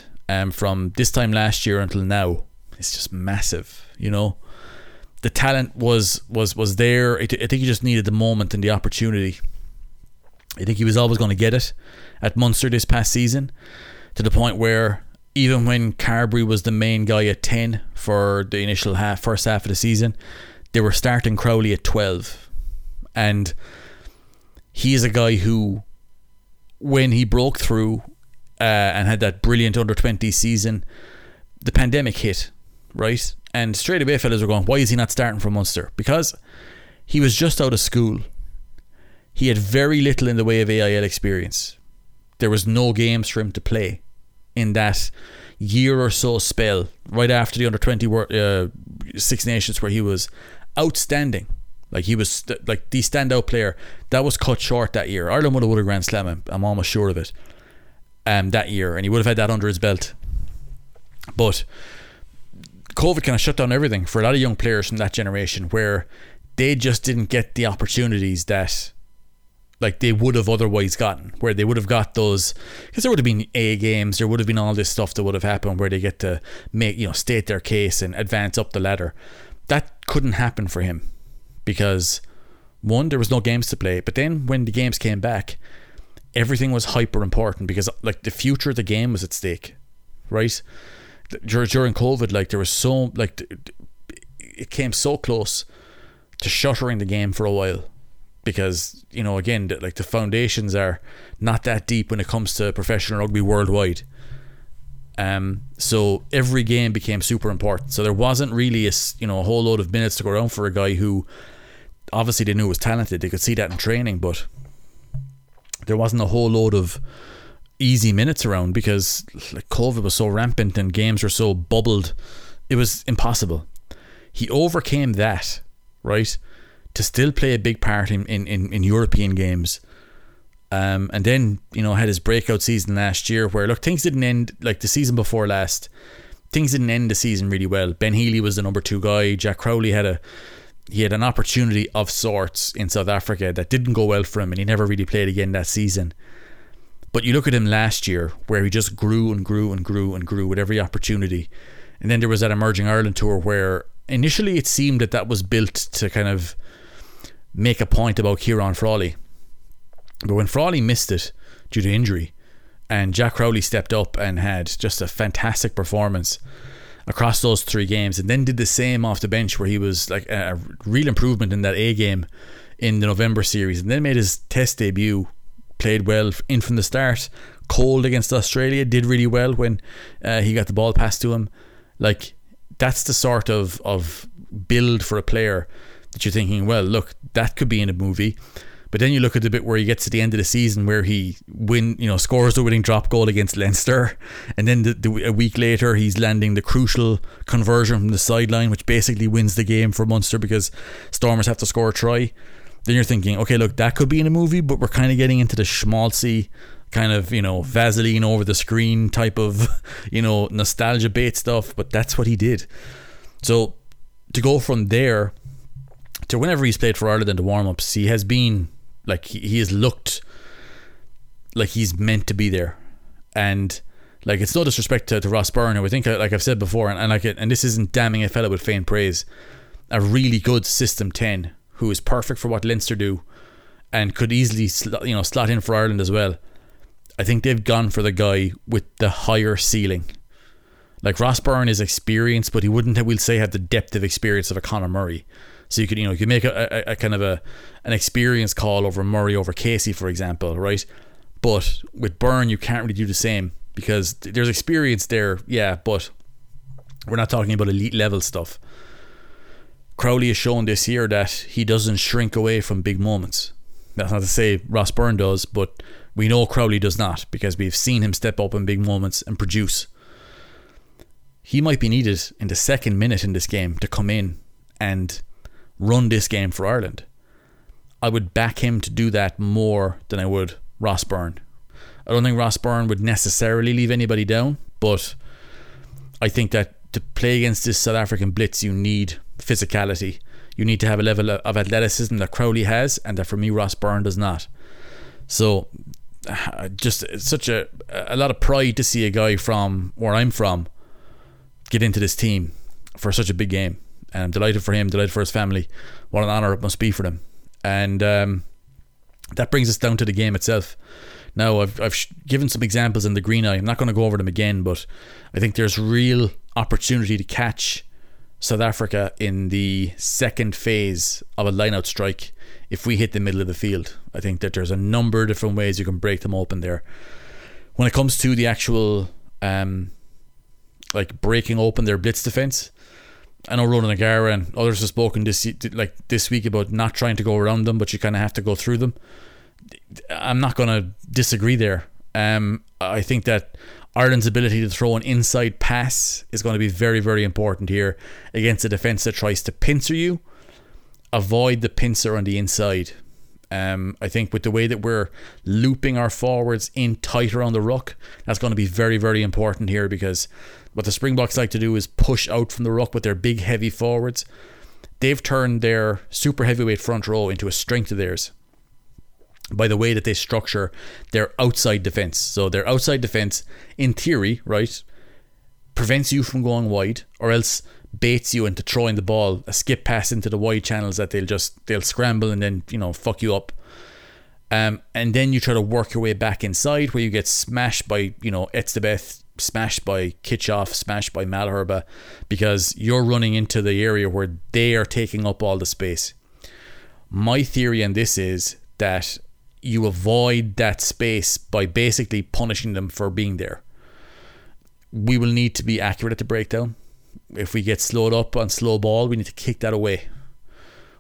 from this time last year until now, it's just massive. The talent was there. I think he just needed the moment and the opportunity. I think he was always going to get it at Munster this past season, to the point where even when Carberry was the main guy at 10 for the initial first half of the season, they were starting Crowley at 12. And he is a guy who, when he broke through and had that brilliant under-20 season, the pandemic hit, right? And straight away fellas were going, why is he not starting for Munster? Because he was just out of school. He had very little in the way of AIL experience. There was no games for him to play in that year or so spell right after the under-20 Six Nations, where he was outstanding. Like, he was like the standout player. That was cut short that year. Ireland would have won a Grand Slam, I'm almost sure of it, that year, and he would have had that under his belt. But COVID kind of shut down everything for a lot of young players from that generation, where they just didn't get the opportunities that like they would have otherwise gotten, where they would have got those, because there would have been A games, there would have been all this stuff that would have happened where they get to make, you know, state their case and advance up the ladder. That couldn't happen for him because one, there was no games to play, but then when the games came back, everything was hyper important because like the future of the game was at stake, right? During COVID, like there was so, like it came so close to shuttering the game for a while. Because, you know, again, like the foundations are not that deep when it comes to professional rugby worldwide. So every game became super important. So there wasn't really a, you know, a whole load of minutes to go around for a guy who obviously they knew was talented. They could see that in training, but there wasn't a whole load of easy minutes around because like COVID was so rampant and games were so bubbled. It was impossible. He overcame that, right? To still play a big part in European games. And then, you know, had his breakout season last year where, look, things didn't end, like the season before last, things didn't end the season really well. Ben Healy was the #2 guy. Jack Crowley had an opportunity of sorts in South Africa that didn't go well for him and he never really played again that season. But you look at him last year where he just grew and grew and grew and grew with every opportunity. And then there was that Emerging Ireland tour where initially it seemed that was built to kind of make a point about Ciarán Frawley, but when Frawley missed it due to injury and Jack Crowley stepped up and had just a fantastic performance across those three games and then did the same off the bench where he was like a real improvement in that A game in the November series and then made his test debut, played well in from the start, cold against Australia, did really well when he got the ball passed to him. Like that's the sort of build for a player that you're thinking, well, look, that could be in a movie. But then you look at the bit where he gets to the end of the season where he scores the winning drop goal against Leinster, and then a week later he's landing the crucial conversion from the sideline, which basically wins the game for Munster because Stormers have to score a try. Then you're thinking, okay, look, that could be in a movie, but we're kind of getting into the schmaltzy kind of, you know, Vaseline over the screen type of, you know, nostalgia bait stuff. But that's what he did. So to go from there to whenever he's played for Ireland in the warm-ups, he has been like he has looked like he's meant to be there. And like, it's no disrespect to Ross Byrne, who I think, like I've said before, and this isn't damning a fella with faint praise, a really good system 10 who is perfect for what Leinster do and could easily slot in for Ireland as well. I think they've gone for the guy with the higher ceiling. Like Ross Byrne is experienced, but he wouldn't, we'll say, have the depth of experience of a Conor Murray. So you could make a kind of an experience call over Murray over Casey, for example, right? But with Byrne, you can't really do the same because there's experience there, yeah, but we're not talking about elite level stuff. Crowley has shown this year that he doesn't shrink away from big moments. That's not to say Ross Byrne does, but we know Crowley does not because we've seen him step up in big moments and produce. He might be needed in the second minute in this game to come in and run this game for Ireland. I would back him to do that more than I would Ross Byrne. I don't think Ross Byrne would necessarily leave anybody down, but I think that to play against this South African blitz, you need physicality. You need to have a level of athleticism that Crowley has and that, for me, Ross Byrne does not. So just such a lot of pride to see a guy from where I'm from get into this team for such a big game. And I'm delighted for him, delighted for his family. What an honour it must be for them. And that brings us down to the game itself. Now, I've given some examples in the green eye. I'm not going to go over them again, but I think there's real opportunity to catch South Africa in the second phase of a line-out strike if we hit the middle of the field. I think that there's a number of different ways you can break them open there. When it comes to the actual breaking open their blitz defence, I know Ronan O'Gara and others have spoken this week about not trying to go around them, but you kind of have to go through them. I'm not going to disagree there. I think that Ireland's ability to throw an inside pass is going to be very, very important here against a defence that tries to pincer you. Avoid the pincer on the inside. I think with the way that we're looping our forwards in tighter on the ruck, that's going to be very, very important here because what the Springboks like to do is push out from the ruck with their big heavy forwards. They've turned their super heavyweight front row into a strength of theirs. by the way that they structure their outside defence. So their outside defence, in theory, right, prevents you from going wide, or else baits you into throwing the ball, a skip pass into the wide channels that they'll scramble and then, you know, fuck you up. And then you try to work your way back inside, where you get smashed by, you know, Etzebeth, smashed by Kitshoff, smashed by Malherba, because you're running into the area where they are taking up all the space. My theory on this is that you avoid that space by basically punishing them for being there. We will need to be accurate at the breakdown. If we get slowed up on slow ball, we need to kick that away.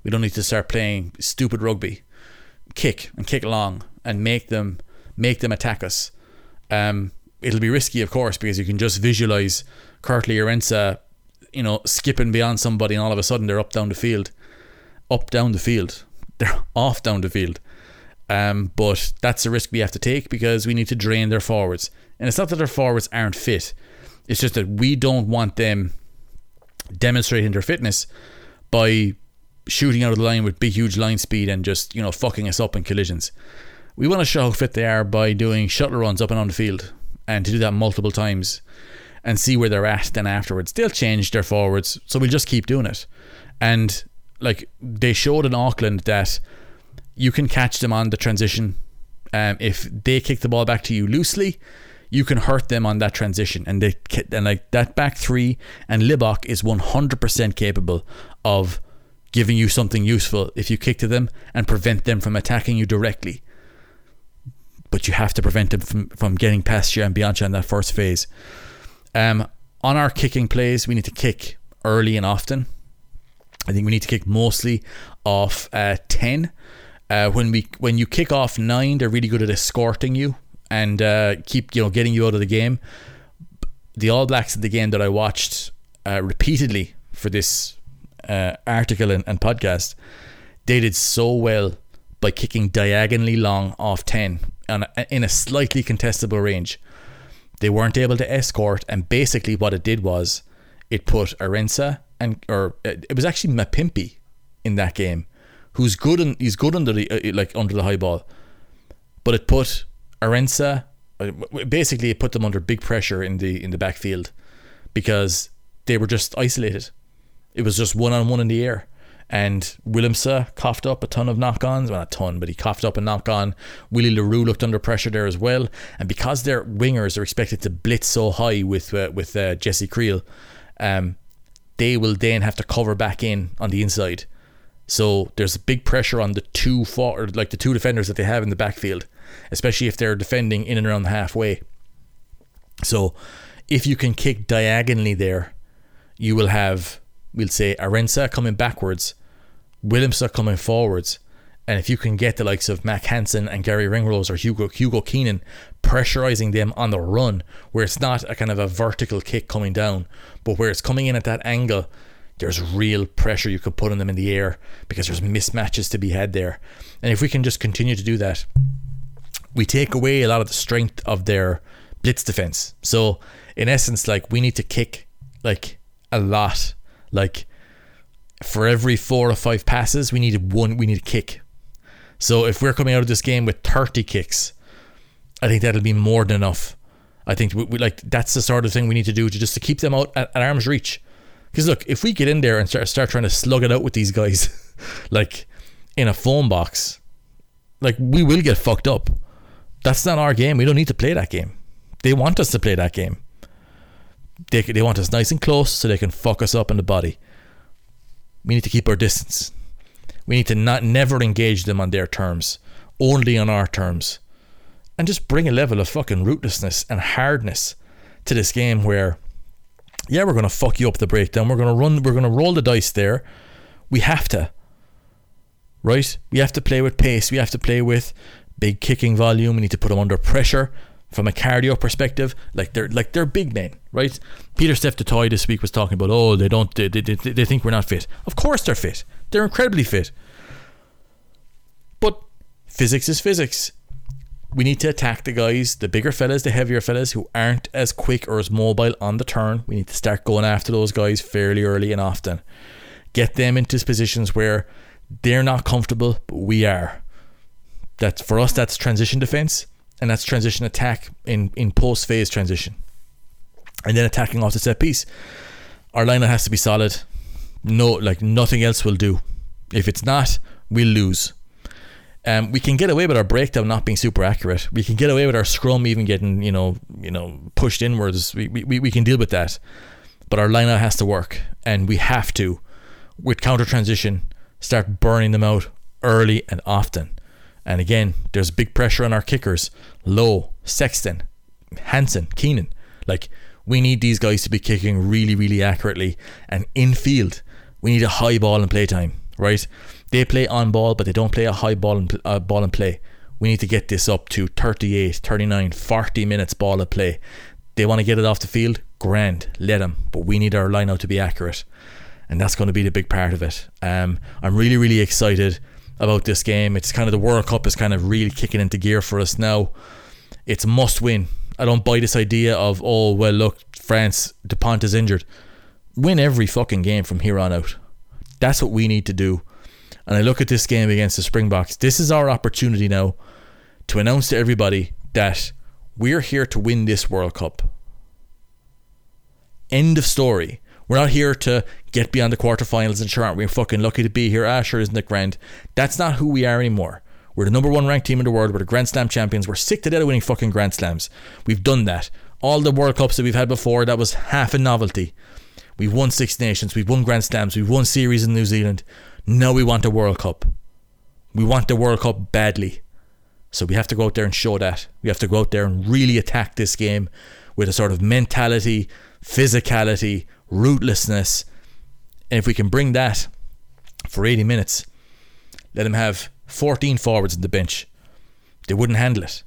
We don't need to start playing stupid rugby. Kick and kick long and make them attack us. It'll be risky, of course, because you can just visualize Kurt-Lee Arendse, you know, skipping beyond somebody, and all of a sudden they're off down the field. But that's a risk we have to take, because we need to drain their forwards. And it's not that their forwards aren't fit, it's just that we don't want them demonstrating their fitness by shooting out of the line with big, huge line speed and just, you know, fucking us up in collisions. We want to show how fit they are by doing shuttle runs up and on the field, and to do that multiple times and see where they're at. Then afterwards they'll change their forwards, so we'll just keep doing it. And like they showed in Auckland, that you can catch them on the transition. If they kick the ball back to you loosely, you can hurt them on that transition. And like that back three and Libbok is 100% capable of giving you something useful if you kick to them and prevent them from attacking you directly. But you have to prevent them from getting past you and Bianca in that first phase. On our kicking plays, we need to kick early and often. I think we need to kick mostly off 10. When you kick off 9, they're really good at escorting you and getting you out of the game. The All Blacks at the game that I watched repeatedly for this article and podcast, they did so well by kicking diagonally long off 10 in a slightly contestable range. They weren't able to escort, and basically what it did was it put Arendse it was actually Mapimpi in that game, who's good and he's good under the high ball, but it put Arendse basically, it put them under big pressure in the backfield, because they were just isolated. It was just one-on-one in the air. And Willemse coughed up a ton of knock-ons. Well, not a ton, but he coughed up a knock-on. Willie LaRue looked under pressure there as well. And because their wingers are expected to blitz so high with Jesse Kriel, they will then have to cover back in on the inside. So there's big pressure on the two defenders that they have in the backfield, especially if they're defending in and around the halfway. So if you can kick diagonally there, you will have... we'll say Arendse coming backwards, Willemse coming forwards, and if you can get the likes of Mac Hansen and Gary Ringrose or Hugo Keenan pressurising them on the run, where it's not a kind of a vertical kick coming down, but where it's coming in at that angle, there's real pressure you could put on them in the air, because there's mismatches to be had there. And if we can just continue to do that, we take away a lot of the strength of their blitz defence. So in essence, like, we need to kick like a lot. Like, for every 4 or 5 passes, we need a kick. So if we're coming out of this game with 30 kicks, I think that'll be more than enough. I think that's the sort of thing we need to do to keep them out at arm's reach. Because look, if we get in there and start trying to slug it out with these guys, like in a phone box, like, we will get fucked up. That's not our game. We don't need to play that game. They want us to play that game. They want us nice and close so they can fuck us up in the body. We need to keep our distance. We need to never engage them on their terms, only on our terms, and just bring a level of fucking ruthlessness and hardness to this game. Where, yeah, we're gonna fuck you up the breakdown. We're gonna run. We're gonna roll the dice there. We have to, right? We have to play with pace. We have to play with big kicking volume. We need to put them under pressure. From a cardio perspective, they're big men, right? Peter Steph Detoy this week was talking about, they think we're not fit. Of course they're fit. They're incredibly fit. But physics is physics. We need to attack the guys, the bigger fellas, the heavier fellas, who aren't as quick or as mobile on the turn. We need to start going after those guys fairly early and often. Get them into positions where they're not comfortable, but we are. That's for us, that's transition defense, and that's transition attack in post phase transition, and then attacking off the set piece. Our line has to be solid. No, like nothing else will do. If it's not, we'll lose. We can get away with our breakdown not being super accurate. We can get away with our scrum even getting pushed inwards. We can deal with that, but our line-out has to work, and we have to, with counter transition, start burning them out early and often. And again, there's big pressure on our kickers. Lowe, Sexton, Hansen, Keenan. Like, we need these guys to be kicking really, really accurately, and in field, we need a high ball in playtime, right? They play on ball, but they don't play a high ball and play. We need to get this up to 38, 39, 40 minutes ball at play. They want to get it off the field? Grand, let them. But we need our line out to be accurate. And that's going to be the big part of it. I'm really, really excited about this game. It's kind of the World Cup is kind of really kicking into gear for us now. It's must win. I don't buy this idea of, oh, well, look, France, DuPont is injured. Win every fucking game from here on out. That's what we need to do. And I look at this game against the Springboks. This is our opportunity now to announce to everybody that we're here to win this World Cup. End of story. We're not here to get beyond the quarterfinals and sure, aren't we fucking lucky to be here? Ah, sure, isn't it grand? That's not who we are anymore. We're the number one ranked team in the world. We're the Grand Slam champions. We're sick to death of winning fucking Grand Slams. We've done that. All the World Cups that we've had before, that was half a novelty. We've won Six Nations. We've won Grand Slams. We've won series in New Zealand. Now we want a World Cup. We want the World Cup badly. So we have to go out there and show that. We have to go out there and really attack this game with a sort of mentality, physicality, rootlessness. And if we can bring that for 80 minutes, let them have 14 forwards on the bench. They wouldn't handle it.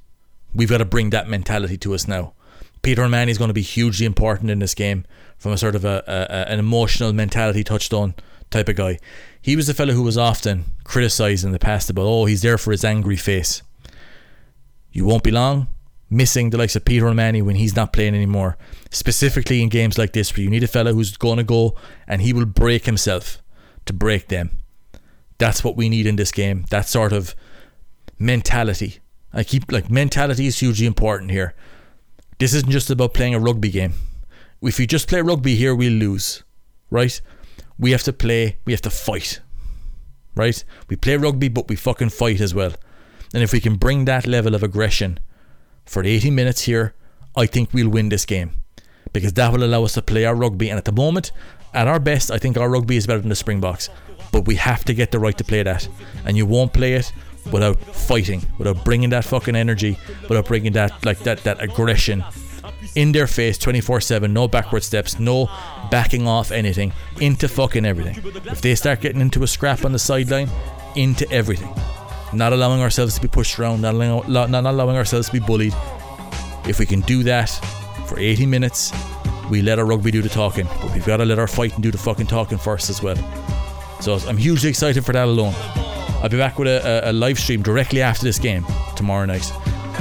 We've got to bring that mentality to us now. Peter Manny is going to be hugely important in this game from a sort of an emotional mentality touchstone type of guy. He was the fellow who was often criticised in the past about, oh, he's there for his angry face. You won't be long missing the likes of Peter Manie when he's not playing anymore. Specifically in games like this where you need a fella who's going to go and he will break himself to break them. That's what we need in this game. That sort of mentality. Mentality is hugely important here. This isn't just about playing a rugby game. If you just play rugby here, we'll lose, right? We have to play, we have to fight, right? We play rugby, but we fucking fight as well. And if we can bring that level of aggression for 80 minutes here, I think we'll win this game, because that will allow us to play our rugby. And at the moment, at our best, I think our rugby is better than the Springboks, but we have to get the right to play that. And you won't play it without fighting, without bringing that fucking energy, without bringing that aggression in their face 24/7. No backward steps, no backing off anything, into fucking everything. If they start getting into a scrap on the sideline, into everything, not allowing ourselves to be pushed around, not allowing ourselves to be bullied. If we can do that for 80 minutes, we let our rugby do the talking, but we've got to let our fighting do the fucking talking first as well. So I'm hugely excited for that alone. I'll be back with a live stream directly after this game tomorrow night.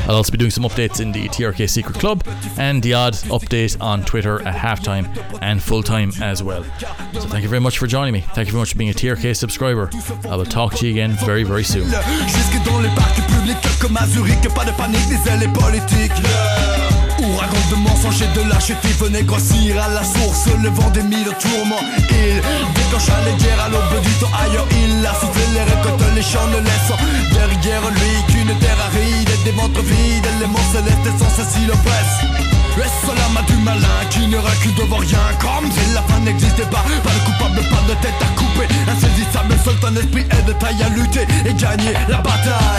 I'll also be doing some updates in the TRK Secret Club and the odd update on Twitter at halftime and full time as well. So thank you very much for joining me. Thank you very much for being a TRK subscriber. I will talk to you again very, very soon. Ouragan de mensonges et de lâcheté venait grossir à la source le vent des mille tourments. Il déclencha les guerres à l'aube du temps. Ailleurs il a soufflé les récoltes, les champs ne laissant derrière lui qu'une terre aride et des ventres vides. Les morts célestes sans cesse l'oppressent. Le solama du malin qui ne recule devant rien, comme si la fin n'existait pas. Pas de coupable, pas de tête à couper, insaisissable, seul ton esprit est de taille à lutter et gagner la bataille.